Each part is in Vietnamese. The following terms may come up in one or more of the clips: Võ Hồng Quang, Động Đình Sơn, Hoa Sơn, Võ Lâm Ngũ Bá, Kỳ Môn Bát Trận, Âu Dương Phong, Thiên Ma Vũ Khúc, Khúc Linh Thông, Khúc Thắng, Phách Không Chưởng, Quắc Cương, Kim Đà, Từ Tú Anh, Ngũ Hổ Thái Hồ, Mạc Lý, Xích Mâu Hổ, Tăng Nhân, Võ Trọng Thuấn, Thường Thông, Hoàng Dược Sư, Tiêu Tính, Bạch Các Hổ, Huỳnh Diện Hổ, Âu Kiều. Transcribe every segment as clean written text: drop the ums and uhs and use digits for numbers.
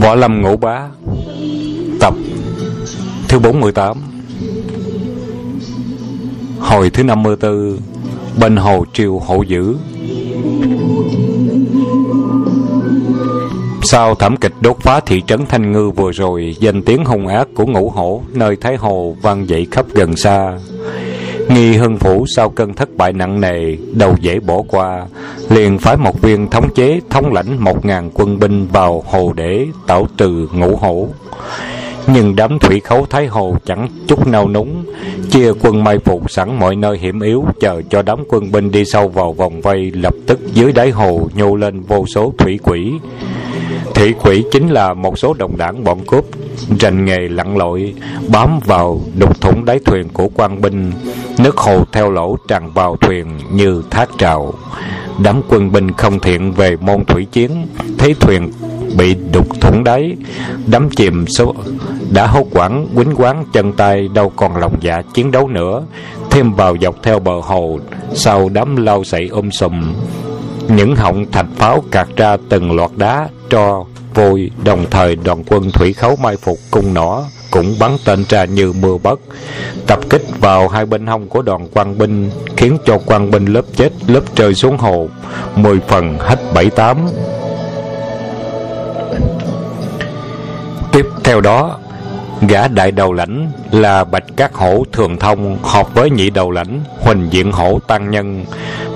Võ Lâm Ngũ Bá tập thứ 48, hồi thứ 54, bên hồ triều hổ dữ. Sau thảm kịch đốt phá thị trấn Thanh Ngư vừa rồi, danh tiếng hung ác của Ngũ Hổ nơi Thái Hồ vang dậy khắp gần xa. Nghi Hưng Phủ sau cơn thất bại nặng nề, đầu dễ bỏ qua, liền phái một viên thống chế thống lãnh 1.000 quân binh vào hồ để tảo trừ Ngũ Hổ. Nhưng đám thủy khấu Thái Hồ chẳng chút nao núng, chia quân mai phục sẵn mọi nơi hiểm yếu, chờ cho đám quân binh đi sâu vào vòng vây. Lập tức dưới đáy hồ nhô lên vô số thủy quỷ. Thủy quỷ chính là một số đồng đảng bọn cướp rành nghề lặn lội, bám vào đục thủng đáy thuyền của quan binh, nước hồ theo lỗ tràn vào thuyền như thác trào. Đám quân binh không thiện về môn thủy chiến, thấy thuyền bị đục thủng đáy, đắm chìm số đã hốt hoảng, quýnh quáng chân tay, đâu còn lòng dạ chiến đấu nữa, thêm vào dọc theo bờ hồ. Sau đám lao sậy sùm, những họng thạch pháo cạt ra từng loạt đá tro vôi. Đồng thời đoàn quân thủy khấu mai phục cung nỏ cũng bắn tên ra như mưa bất, tập kích vào hai bên hông của đoàn quan binh, khiến cho quan binh lớp chết lớp rơi xuống hồ, 10 phần hết 7-8. Tiếp theo đó, gã đại đầu lãnh là Bạch Các Hổ Thường Thông họp với nhị đầu lãnh Huỳnh Diện Hổ Tăng Nhân,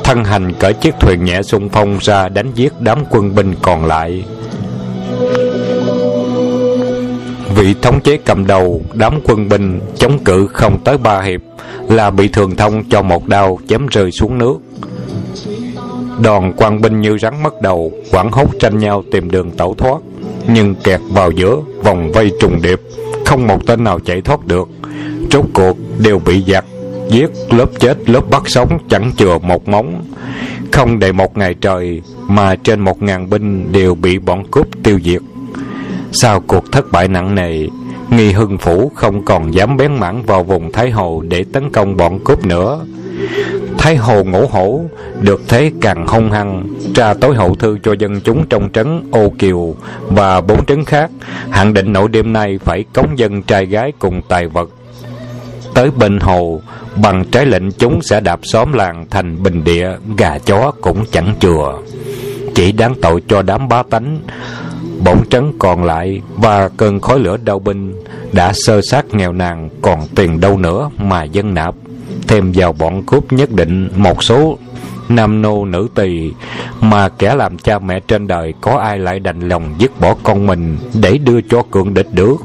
thân hành cởi chiếc thuyền nhẹ xung phong ra đánh giết đám quân binh còn lại. Vị thống chế cầm đầu đám quân binh chống cự không tới 3 hiệp là bị Thường Thông cho một đao chém rơi xuống nước. Đoàn quan binh như rắn mất đầu, hoảng hốt tranh nhau tìm đường tẩu thoát, nhưng kẹt vào giữa vòng vây trùng điệp, không một tên nào chạy thoát được. Rốt cuộc đều bị giặc giết lớp chết lớp bắt sống, chẳng chừa một móng. Không đầy 1 ngày trời mà trên 1.000 binh đều bị bọn cướp tiêu diệt. Sau cuộc thất bại nặng nề, Nghi Hưng Phủ không còn dám bén mảng vào vùng Thái Hồ để tấn công bọn cướp nữa. Thái Hồ Ngũ Hổ được thế càng hung hăng, tra tối hậu thư cho dân chúng trong trấn Âu Kiều và 4 trấn khác, hạn định nỗi đêm nay phải cống dân trai gái cùng tài vật tới bên hồ, bằng trái lệnh chúng sẽ đạp xóm làng thành bình địa, gà chó cũng chẳng chừa. Chỉ đáng tội cho đám bá tánh bổn trấn còn lại và cơn khói lửa đau binh đã sơ sát nghèo nàn, còn tiền đâu nữa mà dân nạp. Thêm vào bọn cướp nhất định một số nam nô nữ tỳ, mà kẻ làm cha mẹ trên đời có ai lại đành lòng dứt bỏ con mình để đưa cho cường địch được.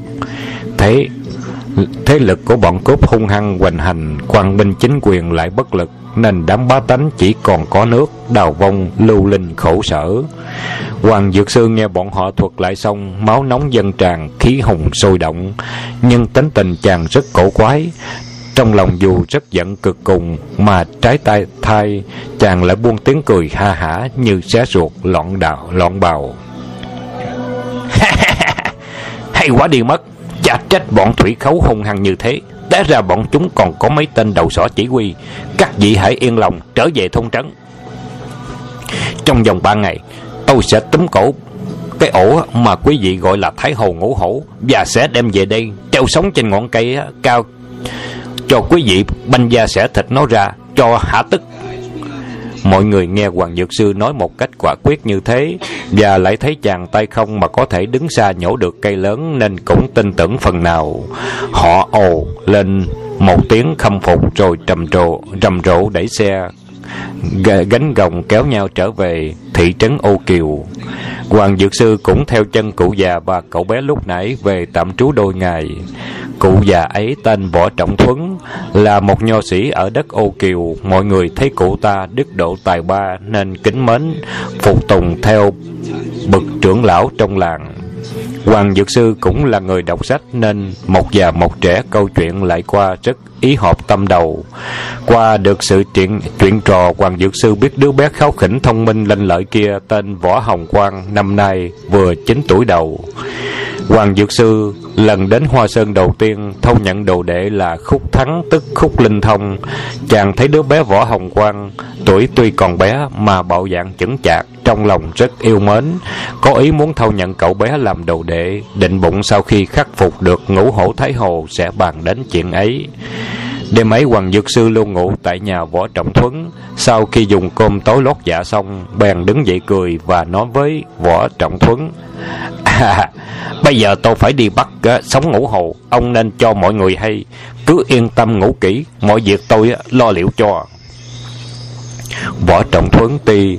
Thế lực của bọn cướp hung hăng hoành hành, quan binh chính quyền lại bất lực, nên đám bá tánh chỉ còn có nước đào vong lưu linh khổ sở. Hoàng Dược Sư nghe bọn họ thuật lại xong, máu nóng dâng tràn, khí hùng sôi động, nhưng tính tình chàng rất cổ quái. Trong lòng dù rất giận cực cùng, mà trái tay thai chàng lại buông tiếng cười ha hả như xé ruột loạn bào. Hay quá đi mất, chả trách bọn thủy khấu hung hăng như thế, té ra bọn chúng còn có mấy tên đầu sỏ chỉ huy. Các vị hãy yên lòng trở về thôn trấn. Trong vòng 3 ngày, tôi sẽ túm cổ cái ổ mà quý vị gọi là Thái Hồ Ngũ Hổ và sẽ đem về đây treo sống trên ngọn cây cao, cho quý vị banh da xẻ thịt nó ra cho hả tức. Mọi người nghe Hoàng Dược Sư nói một cách quả quyết như thế, và lại thấy chàng tay không mà có thể đứng xa nhổ được cây lớn, nên cũng tin tưởng phần nào. Họ ồ lên một tiếng khâm phục, rồi rầm rộ đẩy xe gánh gồng kéo nhau trở về thị trấn Âu Kiều. Hoàng Dược Sư cũng theo chân cụ già và cậu bé lúc nãy về tạm trú đôi ngày. Cụ già ấy tên Võ Trọng Thuấn, là một nho sĩ ở đất Âu Kiều. Mọi người thấy cụ ta đức độ tài ba nên kính mến, phục tùng theo bậc trưởng lão trong làng. Hoàng Dược Sư cũng là người đọc sách nên một già một trẻ câu chuyện lại qua rất ý hợp tâm đầu. Qua được sự chuyện trò, Hoàng Dược Sư biết đứa bé kháu khỉnh thông minh lanh lợi kia tên Võ Hồng Quang, năm nay vừa 9 tuổi đầu. Hoàng Dược Sư lần đến Hoa Sơn đầu tiên, Thâu nhận đồ đệ là Khúc Thắng tức Khúc Linh Thông. Chàng thấy đứa bé Võ Hồng Quang, tuổi tuy còn bé mà bạo dạn chững chạc, trong lòng rất yêu mến, có ý muốn thâu nhận cậu bé làm đồ đệ, định bụng sau khi khắc phục được Ngũ Hổ Thái Hồ sẽ bàn đến chuyện ấy. Đêm ấy Hoàng Dược Sư lưu ngụ tại nhà Võ Trọng Thuấn. Sau khi dùng cơm tối lót dạ xong, bèn đứng dậy cười và nói với Võ Trọng Thuấn: bây giờ tôi phải đi bắt sống Ngũ Hổ, ông nên cho mọi người hay. Cứ yên tâm ngủ kỹ, mọi việc tôi lo liệu cho. Võ Trọng Thuấn tuy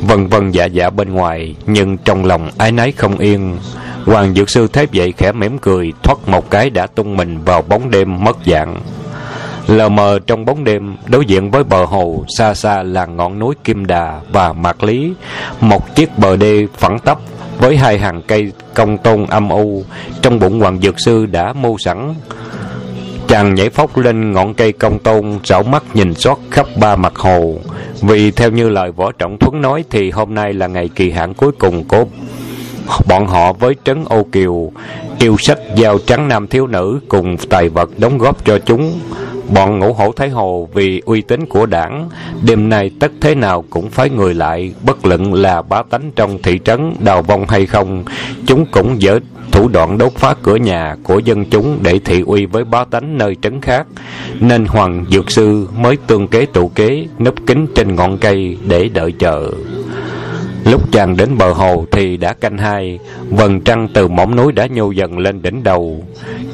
vân vân dạ dạ bên ngoài, nhưng trong lòng áy náy không yên. Hoàng Dược Sư thấy vậy khẽ mỉm cười, thoát một cái đã tung mình vào bóng đêm mất dạng. Lờ mờ trong bóng đêm, đối diện với bờ hồ, xa xa là ngọn núi Kim Đà và Mạc Lý, một chiếc bờ đê phẳng tắp với hai hàng cây cong tôn âm u. Trong bụng Hoàng Dược Sư đã mưu sẵn, chàng nhảy phóc lên ngọn cây cong tôn, rảo mắt nhìn xót khắp ba mặt hồ. Vì theo như lời Võ Trọng Thuấn nói thì hôm nay là ngày kỳ hạn cuối cùng của bọn họ với trấn Âu Kiều, yêu sách giao trắng nam thiếu nữ cùng tài vật đóng góp cho chúng. Bọn Ngũ Hổ Thái Hồ vì uy tín của đảng, đêm nay tất thế nào cũng phái người lại, bất luận là bá tánh trong thị trấn đào vong hay không, chúng cũng dở thủ đoạn đốt phá cửa nhà của dân chúng để thị uy với bá tánh nơi trấn khác. Nên Hoàng Dược Sư mới tương kế tụ kế, núp kín trên ngọn cây để đợi chờ. Lúc chàng đến bờ hồ thì đã canh hai, vầng trăng từ mỏm núi đã nhô dần lên đỉnh đầu.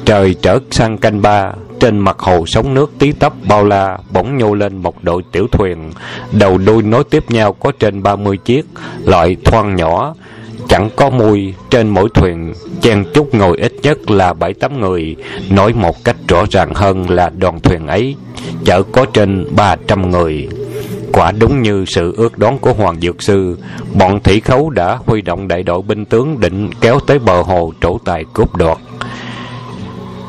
Trời trở sang canh ba, trên mặt hồ sóng nước tí tấp bao la, bỗng nhô lên một đội tiểu thuyền, đầu đuôi nối tiếp nhau có trên 30 chiếc, loại thoang nhỏ, chẳng có mui. Trên mỗi thuyền chen chúc ngồi ít nhất là 7-8 người, nói một cách rõ ràng hơn là đoàn thuyền ấy chở có trên 300 người. Quả đúng như sự ước đoán của Hoàng Dược Sư, bọn thủy khấu đã huy động đại đội binh tướng định kéo tới bờ hồ trổ tài cướp đoạt.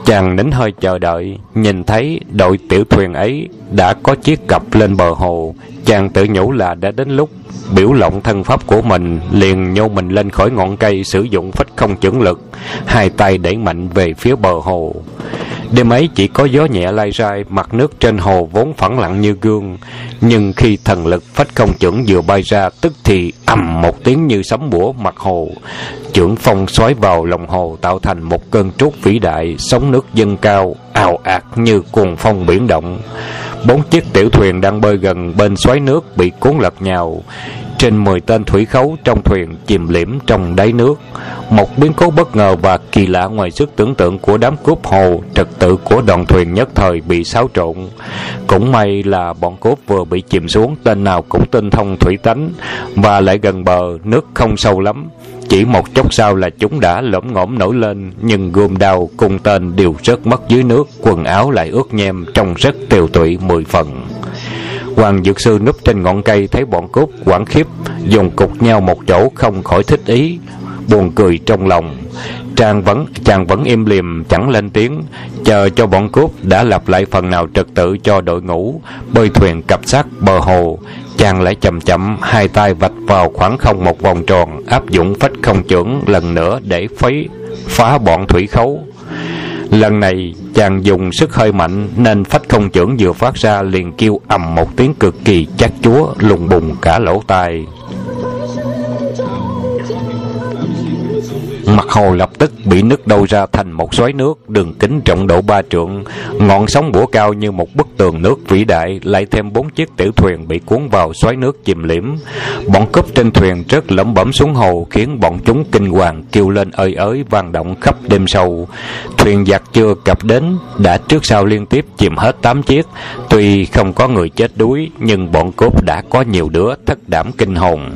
Chàng nín hơi chờ đợi, nhìn thấy đội tiểu thuyền ấy đã có chiếc cặp lên bờ hồ. Chàng tự nhủ là đã đến lúc biểu lộng thân pháp của mình, liền nhô mình lên khỏi ngọn cây, sử dụng phách không chưởng lực, hai tay đẩy mạnh về phía bờ hồ. Đêm ấy chỉ có gió nhẹ lai rai, mặt nước trên hồ vốn phẳng lặng như gương, nhưng khi thần lực phách không chưởng vừa bay ra, tức thì ầm một tiếng như sấm bủa mặt hồ, chưởng phong xoáy vào lòng hồ tạo thành một cơn trút vĩ đại, sóng nước dâng cao ào ạt như cuồng phong biển động. 4 chiếc tiểu thuyền đang bơi gần bên xoáy nước bị cuốn lật nhào, trên 10 tên thủy khấu trong thuyền chìm liễm trong đáy nước. Một biến cố bất ngờ và kỳ lạ ngoài sức tưởng tượng của đám cướp hồ, trật tự của đoàn thuyền nhất thời bị xáo trộn. Cũng may là bọn cướp vừa bị chìm xuống, tên nào cũng tinh thông thủy tánh và lại gần bờ, nước không sâu lắm. Chỉ một chốc sau là chúng đã lõm ngõm nổi lên, nhưng gươm đao cùng tên đều rớt mất dưới nước, quần áo lại ướt nhem, trông rất tiều tụy 10 phần. Hoàng Dược Sư núp trên ngọn cây thấy bọn cướp hoảng khiếp, dùng cục nhau một chỗ không khỏi thích ý, buồn cười trong lòng. Chàng vẫn im lìm chẳng lên tiếng, chờ cho bọn cướp đã lặp lại phần nào trật tự cho đội ngũ, bơi thuyền cập sát bờ hồ. Chàng lại chậm chậm hai tay vạch vào khoảng không một vòng tròn, áp dụng phách không chưởng lần nữa để phá bọn thủy khấu. Lần này chàng dùng sức hơi mạnh, nên phách không chưởng vừa phát ra liền kêu ầm một tiếng cực kỳ chát chúa, lùng bùng cả lỗ tai. Mặt hồ lập tức bị nứt đâu ra thành một xoáy nước, đường kính rộng độ 3 trượng, ngọn sóng bủa cao như một bức tường nước vĩ đại, lại thêm 4 chiếc tiểu thuyền bị cuốn vào xoáy nước chìm liễm. Bọn cướp trên thuyền rớt lẩm bẩm xuống hồ, khiến bọn chúng kinh hoàng kêu lên ơi ới vang động khắp đêm sâu. Thuyền giặc chưa cập đến đã trước sau liên tiếp chìm hết 8 chiếc, tuy không có người chết đuối nhưng bọn cướp đã có nhiều đứa thất đảm kinh hồn.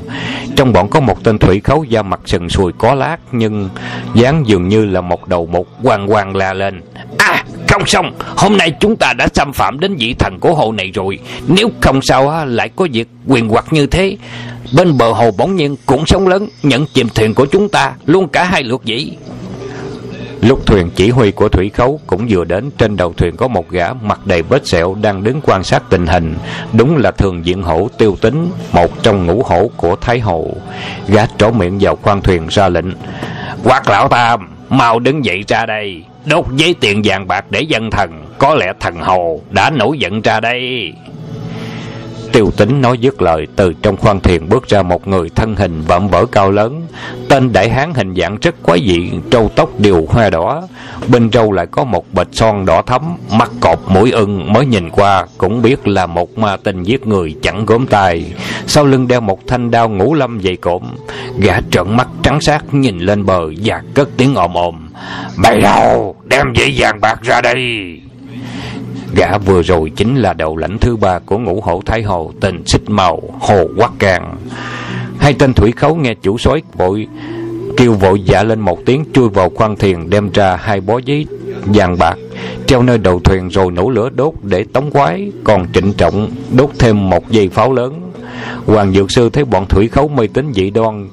Trong bọn có một tên thủy khấu da mặt sần sùi có lát, nhưng dáng dường như là một đầu mục, hoang hoang la lên: không xong, hôm nay chúng ta đã xâm phạm đến vị thần của hồ này rồi. Nếu không sao lại có việc quyền hoặc như thế. Bên bờ hồ bỗng nhiên cũng sóng lớn nhận chìm thuyền của chúng ta luôn cả hai lượt vậy. Lúc thuyền chỉ huy của thủy khấu cũng vừa đến, trên đầu thuyền có một gã mặt đầy vết sẹo đang đứng quan sát tình hình, đúng là Thường Diện Hổ Tiêu Tính, một trong ngũ hổ của Thái Hồ. Gã trổ miệng vào khoang thuyền ra lệnh: quát lão tam, mau đứng dậy ra đây, đốt giấy tiền vàng bạc để dân thần, có lẽ thần hồ đã nổi giận ra đây. Tiêu Tính nói dứt lời, từ trong khoang thuyền bước ra một người thân hình vạm vỡ cao lớn. Tên đại hán hình dạng rất quái dị, râu tóc đều hoa đỏ, bên râu lại có một bệt son đỏ thẫm, mắt cọp mũi ưng, mới nhìn qua cũng biết là một ma tinh giết người chẳng gớm tay. Sau lưng đeo một thanh đao ngũ lâm dày cộm, gã trợn mắt trắng sát nhìn lên bờ và cất tiếng ồm ồm: "Bày đầu, đem giấy vàng bạc ra đây!" Gã vừa rồi chính là đầu lãnh thứ ba của Ngũ Hổ Thái Hồ, tên Xích Mâu Hổ Quắc Cương. Hai tên thủy khấu nghe chủ soái vội kêu vội dạ lên một tiếng, chui vào khoang thuyền đem ra hai bó giấy vàng bạc treo nơi đầu thuyền rồi nổ lửa đốt để tống quái, còn trịnh trọng đốt thêm một dây pháo lớn. Hoàng Dược Sư thấy bọn thủy khấu mê tín dị đoan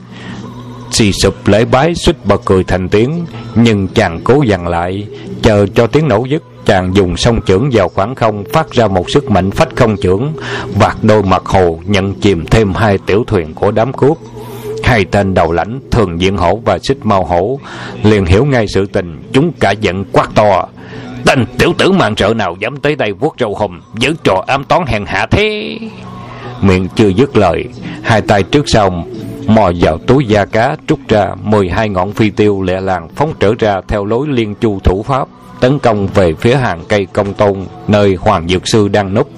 xì sụp lễ bái, suýt bật cười thành tiếng, nhưng chàng cố dằn lại, chờ cho tiếng nổ dứt. Chàng dùng song chưởng vào khoảng không phát ra một sức mạnh phách không chưởng, vạt đôi mặt hồ nhận chìm thêm hai tiểu thuyền của đám cướp. Hai tên đầu lãnh Thường Diện Hổ và Xích Mâu Hổ liền hiểu ngay sự tình, chúng cả giận quát to: "Tên tiểu tử man sợ nào dám tới đây vuốt râu hùm, giữ trò ám toán hèn hạ thế!" Miệng chưa dứt lời, hai tay trước sau mò vào túi da cá, trút ra 12 ngọn phi tiêu lẹ làng phóng trở ra theo lối liên chu thủ pháp, tấn công về phía hàng cây công tôn nơi Hoàng Dược Sư đang núp.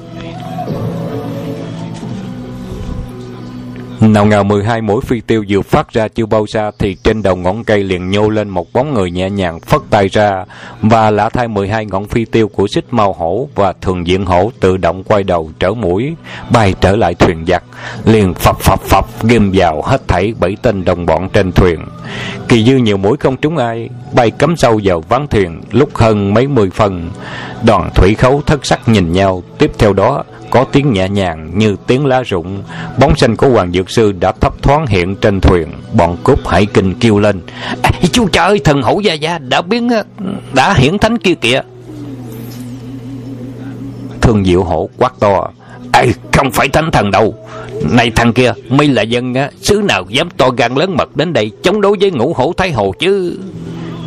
Nào ngờ 12 mũi phi tiêu vừa phát ra chưa bao xa thì trên đầu ngọn cây liền nhô lên một bóng người nhẹ nhàng phất tay ra, và lạ thay 12 ngọn phi tiêu của Xích Mâu Hổ và Thường Diện Hổ tự động quay đầu trở mũi bay trở lại thuyền giặc, liền phập phập phập ghim vào hết thảy 7 tên đồng bọn trên thuyền. Kỳ dư nhiều mũi không trúng ai, bay cắm sâu vào ván thuyền lúc hơn mấy mươi phần. Đoàn thủy khấu thất sắc nhìn nhau, tiếp theo đó có tiếng nhẹ nhàng như tiếng lá rụng, bóng xanh của Hoàng Dược Sư đã thấp thoáng hiện trên thuyền. Bọn cướp hải kinh kêu lên: "Chú trời, thần hổ gia gia đã hiển thánh kia kìa!" Thường Diệu Hổ quát to: "Không phải thánh thần đâu, này thằng kia mi là dân xứ nào dám to gan lớn mật đến đây chống đối với Ngũ Hổ Thái Hồ chứ?"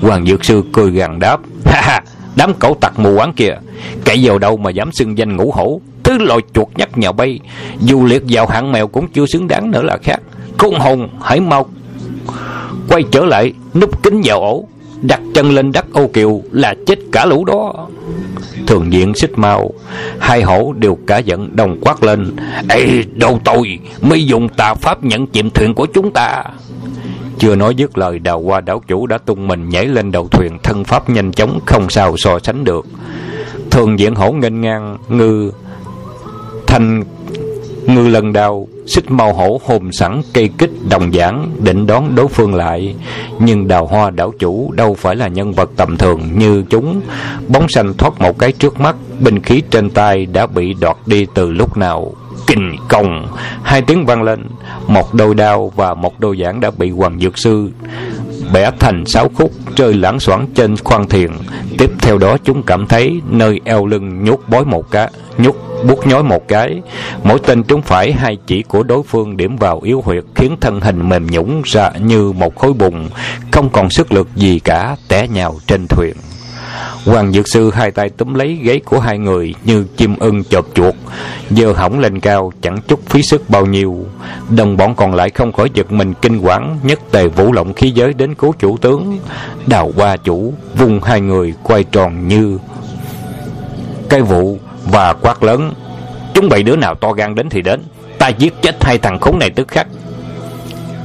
Hoàng Dược Sư cười gằn đáp: "Đám cẩu tặc mù quáng kìa, cậy vào đâu mà dám xưng danh Ngũ Hổ, thứ loài chuột nhắt nhào bay, dù liệt vào hạng mèo cũng chưa xứng đáng nữa là khác. Khôn hồn, hãy mau quay trở lại, núp kín vào ổ, đặt chân lên đất Âu Kiều là chết cả lũ đó!" Thường Diện, Xích Mâu, hai hổ đều cả giận đồng quát lên: "Đồ tồi, mới dùng tà pháp nhận chìm thuyền của chúng ta!" Chưa nói dứt lời, Đào Hoa đảo chủ đã tung mình nhảy lên đầu thuyền, thân pháp nhanh chóng không sao so sánh được. Thường Diện Hổ nghênh ngang ngư lần đao, Xích Mâu Hổ hồn sẵn cây kích đồng giảng định đón đối phương lại, nhưng Đào Hoa đảo chủ đâu phải là nhân vật tầm thường như chúng. Bóng xanh thoát một cái trước mắt, binh khí trên tay đã bị đoạt đi từ lúc nào. Kình công, hai tiếng vang lên, một đôi đao và một đôi giảng đã bị Hoàng Dược Sư bẻ thành 6 khúc rơi lãng xoảng trên khoang thuyền. Tiếp theo đó chúng cảm thấy nơi eo lưng buốt nhói một cái, mỗi tên trúng phải hai chỉ của đối phương điểm vào yếu huyệt, khiến thân hình mềm nhũn ra như một khối bùn, không còn sức lực gì cả, té nhào trên thuyền. Hoàng Dược Sư hai tay túm lấy gáy của hai người như chim ưng chộp chuột, giơ hỏng lên cao chẳng chút phí sức bao nhiêu. Đồng bọn còn lại không khỏi giật mình kinh quản, nhất tề vũ lộng khí giới đến cứu chủ tướng. Đào Hoa chủ vung hai người quay tròn như cái vụ và quát lớn: "Chúng bày đứa nào to gan đến thì đến, ta giết chết hai thằng khốn này tức khắc!"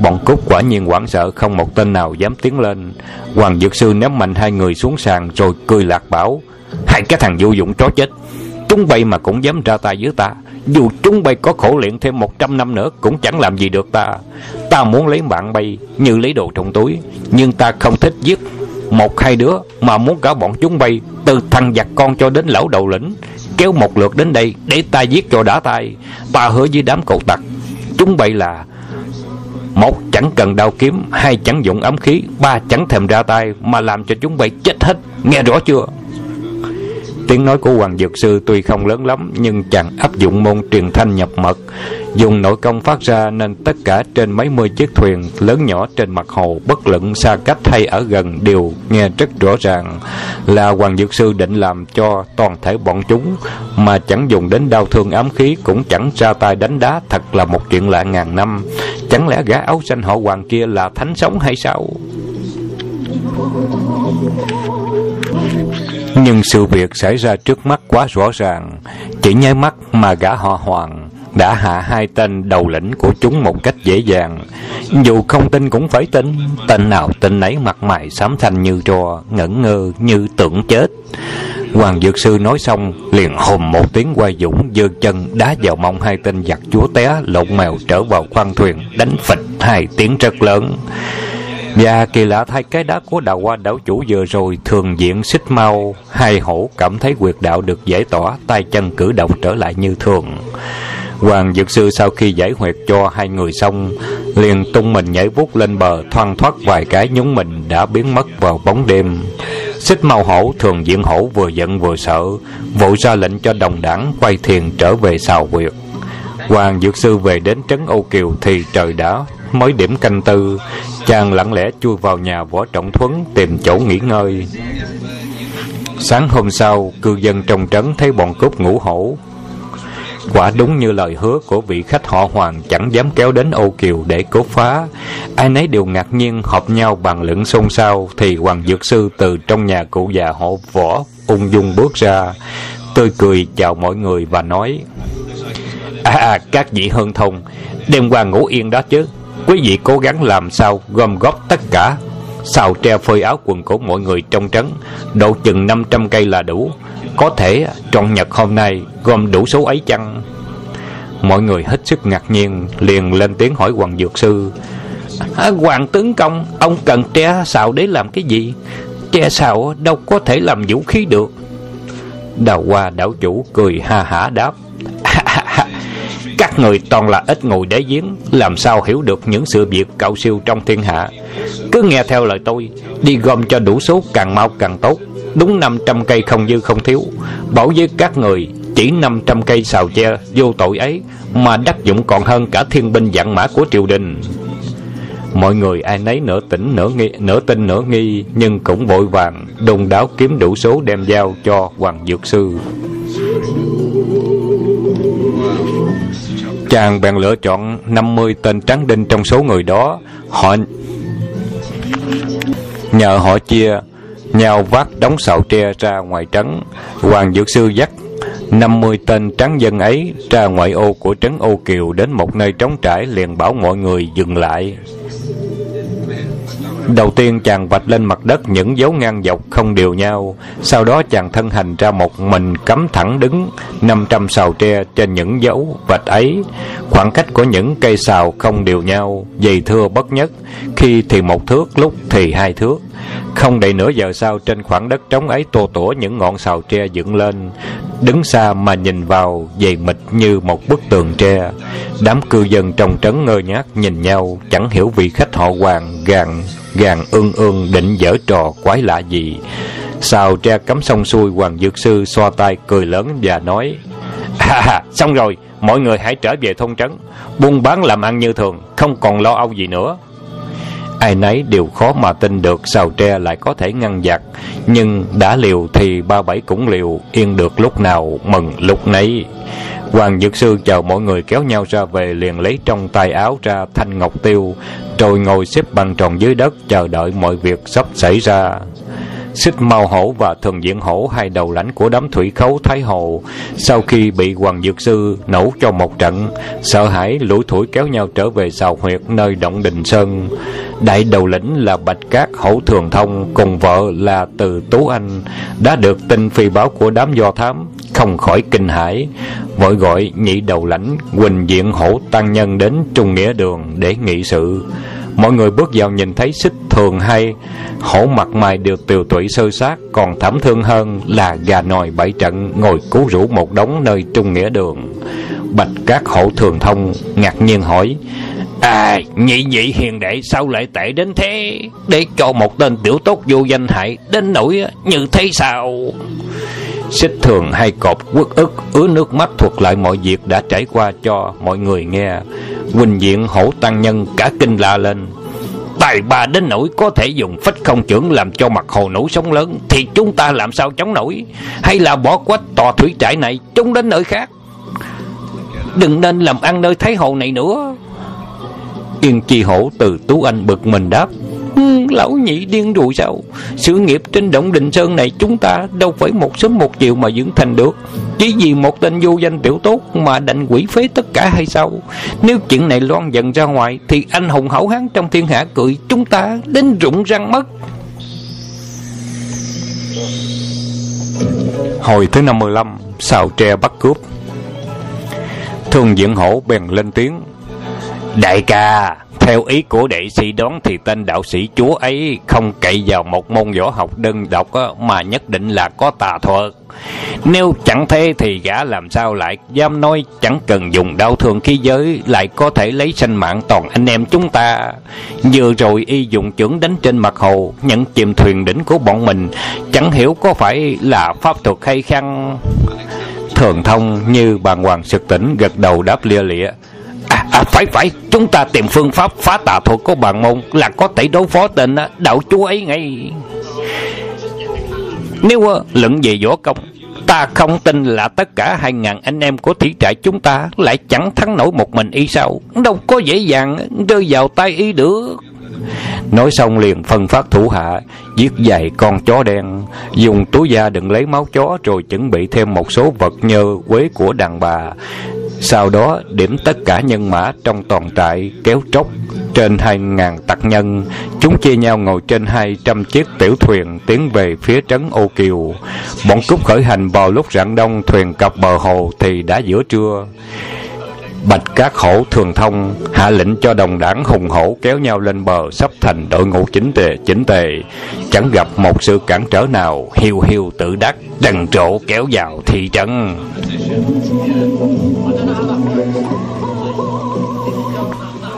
Bọn cướp quả nhiên hoảng sợ, không một tên nào dám tiến lên. Hoàng Dược Sư ném mạnh hai người xuống sàn rồi cười lạc bảo: "Hai cái thằng vô dụng chó chết, chúng bay mà cũng dám ra tay với ta, dù chúng bay có khổ luyện thêm 100 năm nữa cũng chẳng làm gì được ta. Ta muốn lấy bạn bay như lấy đồ trong túi, nhưng ta không thích giết một hai đứa mà muốn cả bọn chúng bay, từ thằng giặc con cho đến lão đầu lĩnh, kéo một lượt đến đây để ta giết cho đã tay. Ta hứa với đám cậu tặc, chúng bay là: một chẳng cần đao kiếm, hai chẳng dụng ám khí, ba chẳng thèm ra tay mà làm cho chúng bay chết hết, nghe rõ chưa?" Tiếng nói của Hoàng Dược Sư tuy không lớn lắm, nhưng chàng áp dụng môn truyền thanh nhập mật, dùng nội công phát ra, nên tất cả trên mấy mươi chiếc thuyền lớn nhỏ trên mặt hồ, bất luận xa cách hay ở gần, đều nghe rất rõ ràng là Hoàng Dược Sư định làm cho toàn thể bọn chúng, mà chẳng dùng đến đao thương ám khí, cũng chẳng ra tay đánh đá, thật là một chuyện lạ ngàn năm. Chẳng lẽ gã áo xanh họ Hoàng kia là thánh sống hay sao? Nhưng sự việc xảy ra trước mắt quá rõ ràng, chỉ nháy mắt mà gã họ Hoàng đã hạ hai tên đầu lĩnh của chúng một cách dễ dàng. Dù không tin cũng phải tin, tên nào tên nấy mặt mày xám xanh như tro, ngẩn ngơ như tưởng chết. Hoàng Dược Sư nói xong liền hùm một tiếng quay dũng, giơ chân đá vào mông hai tên giặc chúa, té lộn mèo trở vào khoang thuyền, đánh phịch hai tiếng rất lớn. Và kỳ lạ thay, cái đá của Đào Hoa đảo chủ vừa rồi, Thường Diện Xích Mâu Hai Hổ cảm thấy huyệt đạo được giải tỏa, tay chân cử động trở lại như thường. Hoàng Dược Sư sau khi giải huyệt cho hai người xong, liền tung mình nhảy vút lên bờ, thoăn thoắt vài cái nhúng mình đã biến mất vào bóng đêm. Xích Mâu Hổ, Thường Diện Hổ vừa giận vừa sợ, vội ra lệnh cho đồng đảng quay thuyền trở về xào huyệt. Hoàng Dược Sư về đến trấn Âu Kiều thì trời đã mới điểm canh tư. Chàng lặng lẽ chui vào nhà Võ Trọng Thuấn tìm chỗ nghỉ ngơi. Sáng hôm sau, cư dân trong trấn thấy bọn cướp Ngũ Hổ, quả đúng như lời hứa của vị khách họ Hoàng, chẳng dám kéo đến Âu Kiều để cướp phá. Ai nấy đều ngạc nhiên, họp nhau bàn luận xôn xao. Thì Hoàng Dược Sư từ trong nhà cụ già họ Võ ung dung bước ra, tươi cười chào mọi người và nói: các vị hương thông, đêm qua ngủ yên đó chứ? Quý vị cố gắng làm sao gom góp tất cả, xào tre phơi áo quần của mọi người trong trấn, độ chừng 500 cây là đủ. Có thể trong nhật hôm nay gom đủ số ấy chăng? Mọi người hết sức ngạc nhiên, liền lên tiếng hỏi Hoàng Dược Sư: Hoàng tướng công, ông cần tre xào để làm cái gì? Tre xào đâu có thể làm vũ khí được. Đào Hoa đảo chủ cười ha hả đáp: Các người toàn là ít ngồi đáy giếng, làm sao hiểu được những sự việc cao siêu trong thiên hạ. Cứ nghe theo lời tôi, đi gom cho đủ số, càng mau càng tốt. Đúng 500 cây không dư không thiếu. Bảo với các người, chỉ 500 cây xào tre vô tội ấy mà đắc dụng còn hơn cả thiên binh vạn mã của triều đình. Mọi người ai nấy nửa tỉnh nửa tin nửa nghi, nhưng cũng vội vàng đôn đáo kiếm đủ số đem giao cho Hoàng Dược Sư. Chàng bèn lựa chọn 50 tên tráng đinh trong số người đó, họ chia nhau vác đống xào tre ra ngoài trấn. Hoàng Dược Sư dắt 50 tên tráng dân ấy ra ngoại ô của trấn Âu Kiều, đến một nơi trống trải liền bảo mọi người dừng lại. Đầu tiên chàng vạch lên mặt đất những dấu ngang dọc không đều nhau, sau đó chàng thân hành ra một mình, cắm thẳng đứng 500 xào tre trên những dấu vạch ấy. Khoảng cách của những cây xào không đều nhau, dày thưa bất nhất, khi thì một thước, lúc thì hai thước. Không đầy nửa giờ sau, trên khoảng đất trống ấy tua tủa những ngọn xào tre dựng lên, đứng xa mà nhìn vào dày mịt như một bức tường tre. Đám cư dân trong trấn ngơ ngác nhìn nhau, chẳng hiểu vị khách họ Hoàng gàng ương định giở trò quái lạ gì. Xào tre cắm xong xuôi, Hoàng Dược Sư xoa tay cười lớn và nói: Xong rồi, mọi người hãy trở về thôn trấn, buôn bán làm ăn như thường, không còn lo âu gì nữa. Ai nấy đều khó mà tin được xào tre lại có thể ngăn giặc, nhưng đã liều thì ba bảy cũng liều, yên được lúc nào mừng lúc nấy. Hoàng Dược Sư chào mọi người kéo nhau ra về, liền lấy trong tay áo ra thanh ngọc tiêu, rồi ngồi xếp bằng tròn dưới đất chờ đợi mọi việc sắp xảy ra. Xích Mâu Hổ và Thường Diện Hổ, hai đầu lãnh của đám thủy khấu Thái Hồ, sau khi bị Hoàng Dược Sư nổ cho một trận, sợ hãi lủi thủi kéo nhau trở về xào huyệt nơi Động Đình Sơn. Đại đầu lĩnh là Bạch Các Hổ Thường Thông cùng vợ là Từ Tú Anh đã được tin phi báo của đám do thám, không khỏi kinh hãi, vội gọi nhị đầu lãnh Huỳnh Diện Hổ Tăng Nhân đến Trung Nghĩa Đường để nghị sự. Mọi người bước vào nhìn thấy Xích Thường hay Hổ mặt mày được tiều tụy sơ sát, còn thảm thương hơn là gà nòi bảy trận ngồi cứu rũ một đống nơi Trung Nghĩa Đường. Bạch Các Hổ Thường Thông ngạc nhiên hỏi: Nhị hiền đệ sao lại tệ đến thế? Để cho một tên tiểu tốt vô danh hại đến nỗi như thế sao? Xích Thường hay cột uất ức ứa nước mắt thuật lại mọi việc đã trải qua cho mọi người nghe. Huỳnh Diện Hổ Tăng Nhân cả kinh la lên: Tài ba đến nỗi có thể dùng phách không chưởng làm cho mặt hồ nổ sóng lớn, thì chúng ta làm sao chống nổi? Hay là bỏ quách tòa thủy trại này, trốn đến nơi khác? Đừng nên làm ăn nơi Thái Hồ này nữa. Yên Chi Hổ Từ Tú Anh bực mình đáp: Lão nhị điên rồi sao? Sự nghiệp trên Động Đình Sơn này chúng ta đâu phải một sớm một chiều mà dưỡng thành được. Chỉ vì một tên vô danh tiểu tốt mà đành quỷ phế tất cả hay sao? Nếu chuyện này loan dần ra ngoài thì anh hùng hảo hán trong thiên hạ cười chúng ta đến rụng răng mất. Hồi thứ 55, Sào Tre Bắt Cướp. Thường Diện Hổ bèn lên tiếng: Đại ca, theo ý của đệ sĩ đoán thì tên đạo sĩ chúa ấy không cậy vào một môn võ học đơn độc mà nhất định là có tà thuật. Nếu chẳng thế thì gã làm sao lại dám nói chẳng cần dùng đau thương khí giới lại có thể lấy sinh mạng toàn anh em chúng ta. Vừa rồi y dùng chưởng đánh trên mặt hồ nhận chìm thuyền đỉnh của bọn mình, chẳng hiểu có phải là pháp thuật hay khăn. Thường Thông như bàng hoàng sực tỉnh gật đầu đáp lia lịa: Phải, chúng ta tìm phương pháp phá tà thuật của bàn môn là có thể đối phó tên đạo chúa ấy ngay. Nếu luận về võ công, ta không tin là tất cả 2.000 anh em của thủy trại chúng ta lại chẳng thắng nổi một mình y sao? Đâu có dễ dàng rơi vào tay y được. Nói xong liền phân phát thủ hạ giết vài con chó đen, dùng túi da đựng lấy máu chó, rồi chuẩn bị thêm một số vật nhơ quế của đàn bà. Sau đó điểm tất cả nhân mã trong toàn trại kéo trốc trên 2.000 tặc nhân. Chúng chia nhau ngồi trên 200 chiếc tiểu thuyền tiến về phía trấn Âu Kiều. Bọn cướp khởi hành vào lúc rạng đông, thuyền cập bờ hồ thì đã giữa trưa. Bạch Các Hổ Thường Thông hạ lệnh cho đồng đảng hùng hổ kéo nhau lên bờ, sắp thành đội ngũ chỉnh tề, chẳng gặp một sự cản trở nào, hiu hiu tự đắc đần trộ kéo vào thị trấn.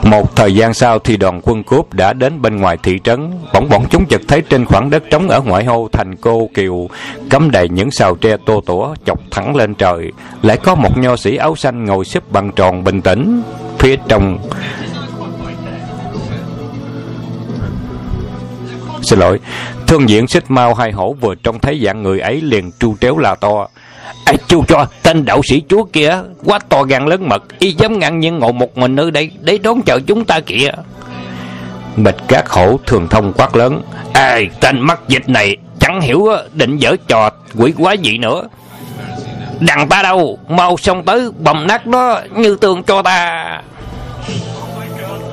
Một thời gian sau thì đoàn quân cướp đã đến bên ngoài thị trấn. Bỗng bọn chúng chợt thấy trên khoảng đất trống ở ngoại ô thành cô Kiều cắm đầy những sào tre tô tủa chọc thẳng lên trời, lại có một nho sĩ áo xanh ngồi xếp bằng tròn bình tĩnh. Thương Diện Xích Mâu Hai Hổ vừa trông thấy dạng người ấy liền tru tréo la to: Ai chu cho tên đạo sĩ chúa kia quá to gan lớn mật, y dám ngang nhiên ngồi một mình ở đây để đón chờ chúng ta kìa. Bạch Các Hổ Thường Thông quát lớn: Ai tên mắc dịch này chẳng hiểu định dở trò quỷ quái gì nữa. Đằng ta đâu, mau xông tới bầm nát đó như tương cho ta.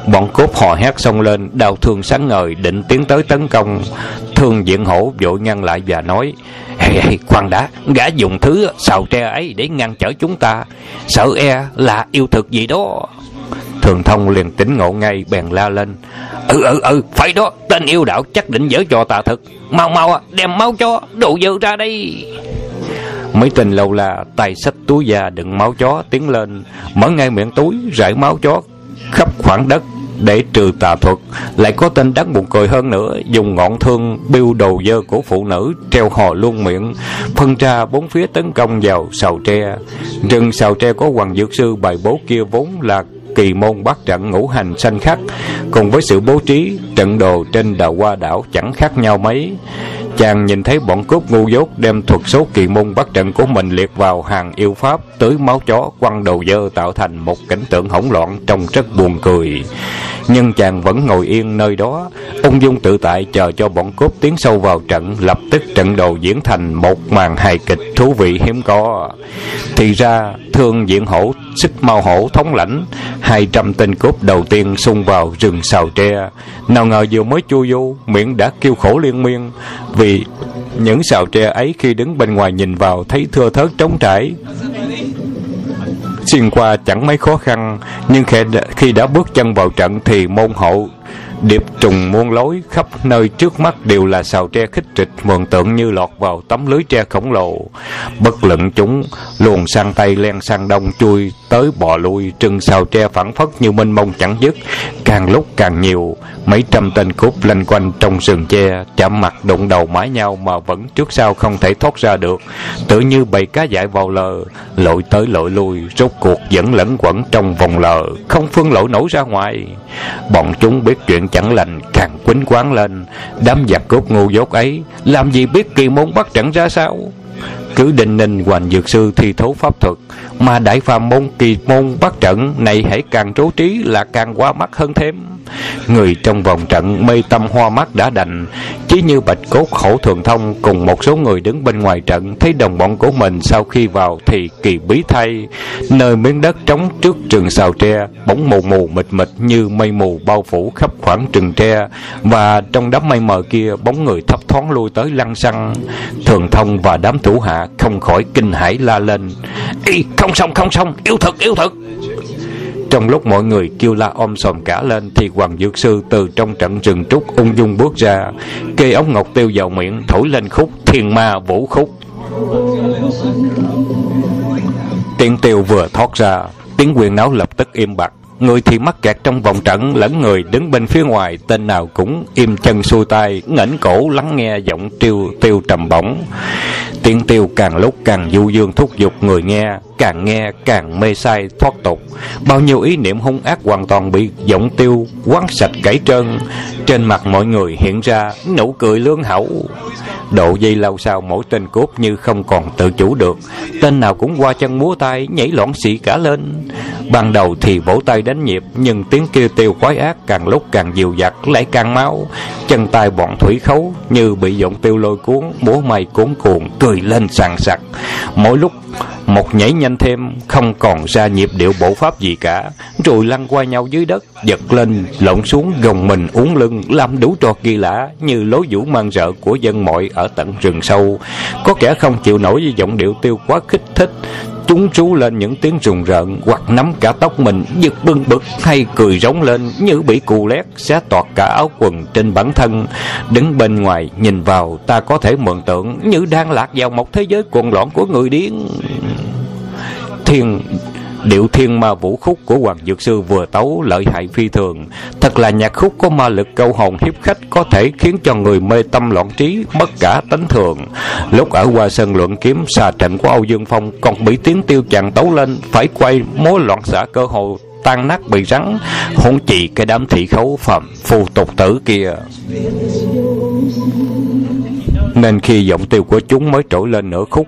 Bọn cướp hò hét xông lên, đao thương sáng ngời định tiến tới tấn công. Thường Diện Hổ vội ngăn lại và nói: Khoan đã, gã dùng thứ sào tre ấy để ngăn trở chúng ta, sợ e là yêu thực gì đó. Thường Thông liền tỉnh ngộ ngay, bèn la lên: Phải đó, tên yêu đạo chắc định dở trò tà thực, mau đem máu chó đồ dơ ra đây. Mấy tên lâu la tay xách túi da đựng máu chó tiến lên, mở ngay miệng túi rải máu chó khắp khoảng đất để trừ tà thuật. Lại có tên đáng buồn cười hơn nữa, dùng ngọn thương biêu đầu dơ của phụ nữ treo hò luôn miệng, phân ra bốn phía tấn công vào sào tre. Rừng sào tre có Hoàng Dược Sư bài bố kia vốn là kỳ môn bát trận ngũ hành sanh khắc, cùng với sự bố trí trận đồ trên đào hoa đảo chẳng khác nhau mấy. Chàng nhìn thấy bọn cướp ngu dốt đem thuật số kỳ môn bát trận của mình liệt vào hàng yêu pháp, tưới máu chó quăng đầu dơ, tạo thành một cảnh tượng hỗn loạn trông rất buồn cười. Nhưng chàng vẫn ngồi yên nơi đó ung dung tự tại, chờ cho bọn cướp tiến sâu vào trận. Lập tức trận đồ diễn thành một màn hài kịch thú vị hiếm có. Thì ra Thương Diện Hổ Xích Mâu Hổ thống lãnh 200 tên cướp đầu tiên xung vào rừng sào tre. Nào ngờ vừa mới chui vô, miệng đã kêu khổ liên miên, vì những sào tre ấy khi đứng bên ngoài nhìn vào thấy thưa thớt trống trải, xuyên qua chẳng mấy khó khăn. Nhưng khi đã bước chân vào trận thì môn hộ Điệp trùng muôn lối, khắp nơi trước mắt đều là sào tre khích trịch, mường tượng như lọt vào tấm lưới tre khổng lồ. Bất luận chúng luồn sang tây, len sang đông, chui tới bò lui, trưng sào tre phảng phất như mênh mông chẳng dứt, càng lúc càng nhiều. Mấy trăm tên cốt lanh quanh trong sườn tre, chạm mặt đụng đầu mãi nhau mà vẫn trước sau không thể thoát ra được, tự như bầy cá dại vào lờ, lội tới lội lui, rốt cuộc vẫn lẫn quẩn trong vòng lờ, không phương lội nổi ra ngoài. Bọn chúng biết chuyện chẳng lành, càng quýnh quáng lên. Đám giặc cốt ngu dốt ấy làm gì biết kỳ môn bắt trận ra sao, cứ đinh ninh Hoàng Dược Sư thi thố pháp thuật, mà đại phàm môn kỳ môn bắt trận này hãy càng trố trí là càng quá mắt hơn thêm. Người trong vòng trận mê tâm hoa mắt đã đành, chỉ như Bạch Cốt Hổ Thường Thông cùng một số người đứng bên ngoài trận thấy đồng bọn của mình sau khi vào thì kỳ bí thay, nơi miếng đất trống trước trường sào tre bỗng mù mù mịt mịt như mây mù bao phủ khắp khoảng trường tre, và trong đám mây mờ kia bóng người thấp thoáng lui tới lăng xăng. Thường Thông và đám thủ hạ không khỏi kinh hãi la lên: "Ê, không xong, không xong, yêu thật, yêu thật!" Trong lúc mọi người kêu la om sòm cả lên thì Hoàng Dược Sư từ trong trận rừng trúc ung dung bước ra, kê ống ngọc tiêu vào miệng, thổi lên khúc Thiên Ma Vũ Khúc. Tiếng tiêu vừa thoát ra, tiếng quyện náo lập tức im bặt. Người thì mắc kẹt trong vòng trận, lẫn người đứng bên phía ngoài, tên nào cũng im chân xuôi tay, ngẩng cổ lắng nghe giọng tiêu trầm bổng. Tiếng tiêu càng lúc càng du dương thúc giục người nghe càng mê say thoát tục, bao nhiêu ý niệm hung ác hoàn toàn bị giọng tiêu quán sạch cải trơn. Trên mặt mọi người hiện ra nụ cười lương hậu. Độ giây lâu sau, mỗi tên cốt như không còn tự chủ được, tên nào cũng qua chân múa tay, nhảy loạn xị cả lên. Ban đầu thì vỗ tay đánh nhịp, nhưng tiếng kêu tiêu quái ác càng lúc càng dịu dặt, lại càng máu. Chân tay bọn thủy khấu như bị giọng tiêu lôi cuốn, múa may cuốn cuồng, cười lên sàn sặc, mỗi lúc một nhảy nhanh thêm, không còn ra nhịp điệu bộ pháp gì cả, rồi lăn qua nhau dưới đất, giật lên, lộn xuống, gồng mình uốn lưng, làm đủ trò kỳ lạ như lối vũ man rợ của dân mọi ở tận rừng sâu. Có kẻ không chịu nổi với giọng điệu tiêu quá kích thích, chúng rú lên những tiếng rùng rợn, hoặc nắm cả tóc mình giật bưng bực, hay cười rống lên như bị cù lét, xé toạc cả áo quần trên bản thân. Đứng bên ngoài nhìn vào, ta có thể mường tượng như đang lạc vào một thế giới cuồng loạn của người điên. Điệu Thiên Ma Vũ Khúc của Hoàng Dược Sư vừa tấu lợi hại phi thường, thật là nhạc khúc có ma lực câu hồn hiếp khách, có thể khiến cho người mê tâm loạn trí, bất cả tánh thường. Lúc ở Hoa Sơn luận kiếm, xà trận của Âu Dương Phong còn bị tiếng tiêu chàng tấu lên, phải quay múa loạn xạ, cơ hồ tan nát bị rắn, huống chi cái đám thị khấu phàm phu tục tử kia. Nên khi giọng tiêu của chúng mới trỗi lên nửa khúc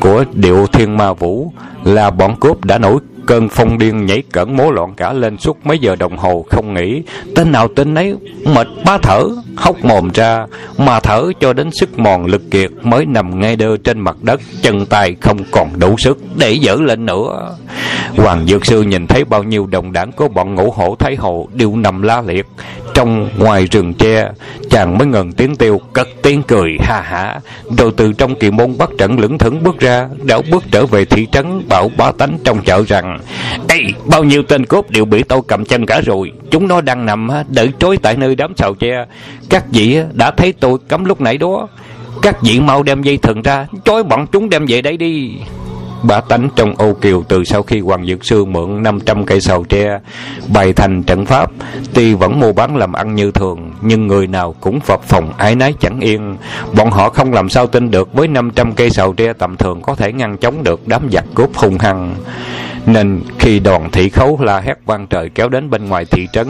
của điệu Thiên Ma Vũ, là bọn cướp đã nổi cơn phong điên, nhảy cẩn múa loạn cả lên suốt mấy giờ đồng hồ không nghỉ. Tên nào tên nấy mệt bá thở, hốc mồm ra mà thở cho đến sức mòn lực kiệt, mới nằm ngay đơ trên mặt đất, chân tay không còn đủ sức để giở lên nữa. Hoàng Dược Sư nhìn thấy bao nhiêu đồng đảng của bọn Ngũ Hổ Thái Hồ đều nằm la liệt trong ngoài rừng tre, chàng mới ngừng tiếng tiêu, cất tiếng cười ha hả, rồi từ trong kỳ môn bắt trận lững thững bước ra, đảo bước trở về thị trấn, bảo bá tánh trong chợ rằng: "Ê, bao nhiêu tên cốt đều bị tôi cầm chân cả rồi, chúng nó đang nằm đợi trói tại nơi đám sào tre. Các vị đã thấy tôi cấm lúc nãy đó, các vị mau đem dây thừng ra trói bọn chúng đem về đây đi." Bá tánh trong Âu Kiều từ sau khi Hoàng Dược Sư mượn 500 cây sào tre bày thành trận pháp, tuy vẫn mua bán làm ăn như thường, nhưng người nào cũng phập phồng ái nái chẳng yên. Bọn họ không làm sao tin được với 500 cây sào tre tầm thường có thể ngăn chống được đám giặc cướp hung hăng. Nên khi đoàn thị khấu la hét vang trời kéo đến bên ngoài thị trấn,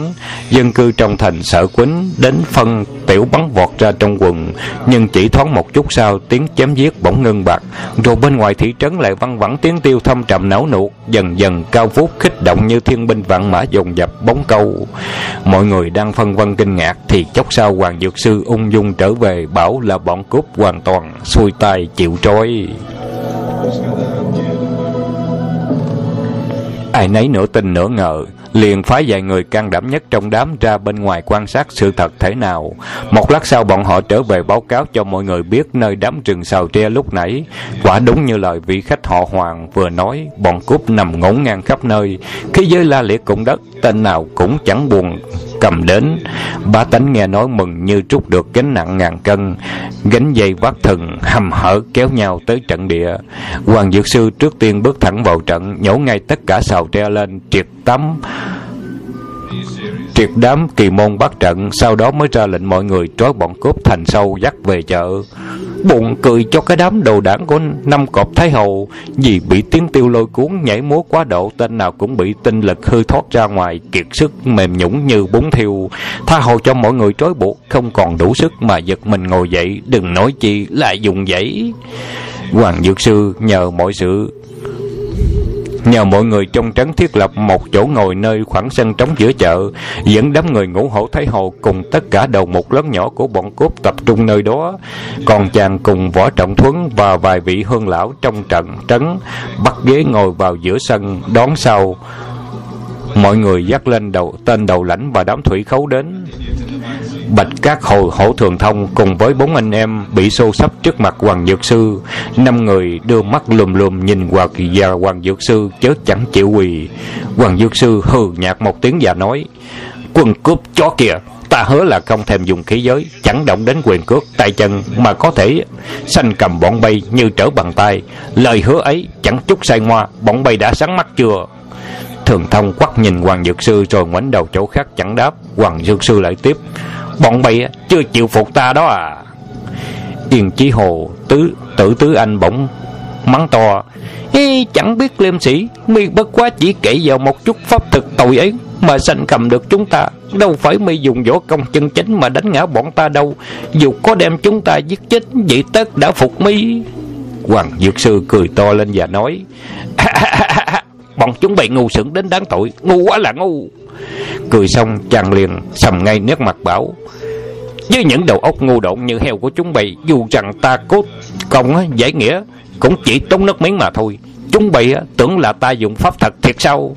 dân cư trong thành sợ quýnh đến phân tiểu bắn vọt ra trong quần. Nhưng chỉ thoáng một chút sau, tiếng chém giết bỗng ngưng bặt, rồi bên ngoài thị trấn lại văng vẳng tiếng tiêu thâm trầm não nuột, dần dần cao vút khích động như thiên binh vạn mã dồn dập bóng câu. Mọi người đang phân vân kinh ngạc thì chốc sau Hoàng Dược Sư ung dung trở về, bảo là bọn cướp hoàn toàn xuôi tay chịu trói. Ai nấy nửa tin nửa ngờ, liền phái vài người can đảm nhất trong đám ra bên ngoài quan sát sự thật thế nào. Một lát sau bọn họ trở về báo cáo cho mọi người biết nơi đám rừng sào tre lúc nãy. Quả đúng như lời vị khách họ Hoàng vừa nói, bọn cướp nằm ngổn ngang khắp nơi, khí giới la liệt cùng đất, tên nào cũng chẳng buồn cầm đến. Bá Tánh nghe nói mừng như trút được gánh nặng ngàn cân, gánh dây vác thần hầm hở kéo nhau tới trận địa. Hoàng Dược Sư trước tiên bước thẳng vào trận, nhổ ngay tất cả sào tre lên, triệt đám kỳ môn bát trận, sau đó mới ra lệnh mọi người trói bọn cướp thành sâu dắt về chợ. Buồn cười cho cái đám đầu đảng của năm cọp Thái Hậu, vì bị tiếng tiêu lôi cuốn nhảy múa quá độ, tên nào cũng bị tinh lực hư thoát ra ngoài, kiệt sức mềm nhũng như bún thiêu. Tha hồ cho mọi người trói buộc, không còn đủ sức mà giật mình ngồi dậy, đừng nói chi lại dùng dãy. Hoàng Dược Sư nhờ mọi người trong trấn thiết lập một chỗ ngồi nơi khoảng sân trống giữa chợ, dẫn đám người Ngũ Hổ Thái Hồ cùng tất cả đầu mục lớn nhỏ của bọn cướp tập trung nơi đó. Còn chàng cùng Võ Trọng Thuấn và vài vị hương lão trong trấn bắt ghế ngồi vào giữa sân đón sau. Mọi người dắt lên tên đầu lãnh và đám thủy khấu đến. Bạch Các Hổ Thường Thông cùng với 4 anh em bị xô xấp trước mặt Hoàng Dược Sư. 5 người đưa mắt lùm nhìn và Hoàng Dược Sư chớ chẳng chịu quỳ. Hoàng Dược Sư hừ nhạt một tiếng và nói: "Quân cướp chó kìa, ta hứa là không thèm dùng khí giới, chẳng động đến quyền cước tay chân, mà có thể sanh cầm bọn bay như trở bàn tay. Lời hứa ấy chẳng chút sai ngoa, bọn bay đã sáng mắt chưa?" Thường Thông quắt nhìn Hoàng Dược Sư rồi ngoảnh đầu chỗ khác chẳng đáp. Hoàng Dược Sư lại tiếp: "Bọn bay chưa chịu phục ta đó à?" Yên Chí Hồ Tử Anh bỗng mắng to: "Ý, chẳng biết liêm sĩ, mi bất quá chỉ kể vào một chút pháp thực tội ấy mà sanh cầm được chúng ta, đâu phải mi dùng võ công chân chính mà đánh ngã bọn ta đâu, dù có đem chúng ta giết chết vậy tất đã phục mi." Hoàng Dược Sư cười to lên và nói: "Bọn chúng bày ngu sững đến đáng tội, ngu quá là ngu." Cười xong chàng liền sầm ngay nét mặt bảo: "Với những đầu óc ngu độn như heo của chúng bày, dù rằng ta cố công giải nghĩa cũng chỉ tốn nước miếng mà thôi. Chúng bày tưởng là ta dùng pháp thật thiệt sao?"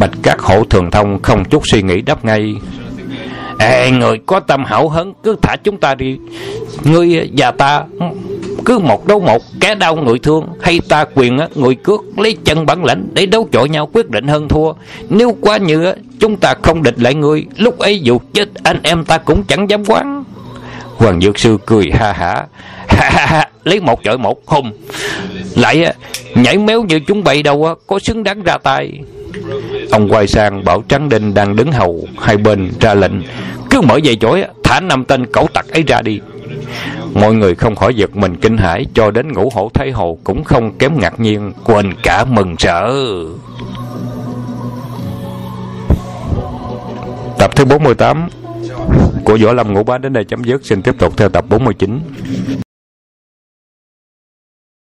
Bạch Các Hổ Thường Thông không chút suy nghĩ đáp ngay: "Ê, người có tâm hảo hứng cứ thả chúng ta đi. Ngươi và ta cứ một đấu một, kẻ đau người thương, hay ta quyền người cước lấy chân bản lãnh để đấu chọi nhau quyết định hơn thua. Nếu quá như chúng ta không địch lại ngươi, lúc ấy dù chết anh em ta cũng chẳng dám quán." Hoàng Dược Sư cười ha hả: "Lấy một chọi một hùng, lại nhảy méo như chúng bày đâu có xứng đáng ra tay." Ông quay sang bảo Tráng Đinh đang đứng hầu hai bên ra lệnh: "Cứ mở dây chổi thả 5 tên cẩu tặc ấy ra đi." Mọi người không khỏi giật mình kinh hãi, cho đến Ngũ Hổ Thái Hồ cũng không kém ngạc nhiên, quên cả mừng sợ. Tập thứ 48 của Võ Lâm Ngũ Bá đến đây chấm dứt. Xin tiếp tục theo tập 49.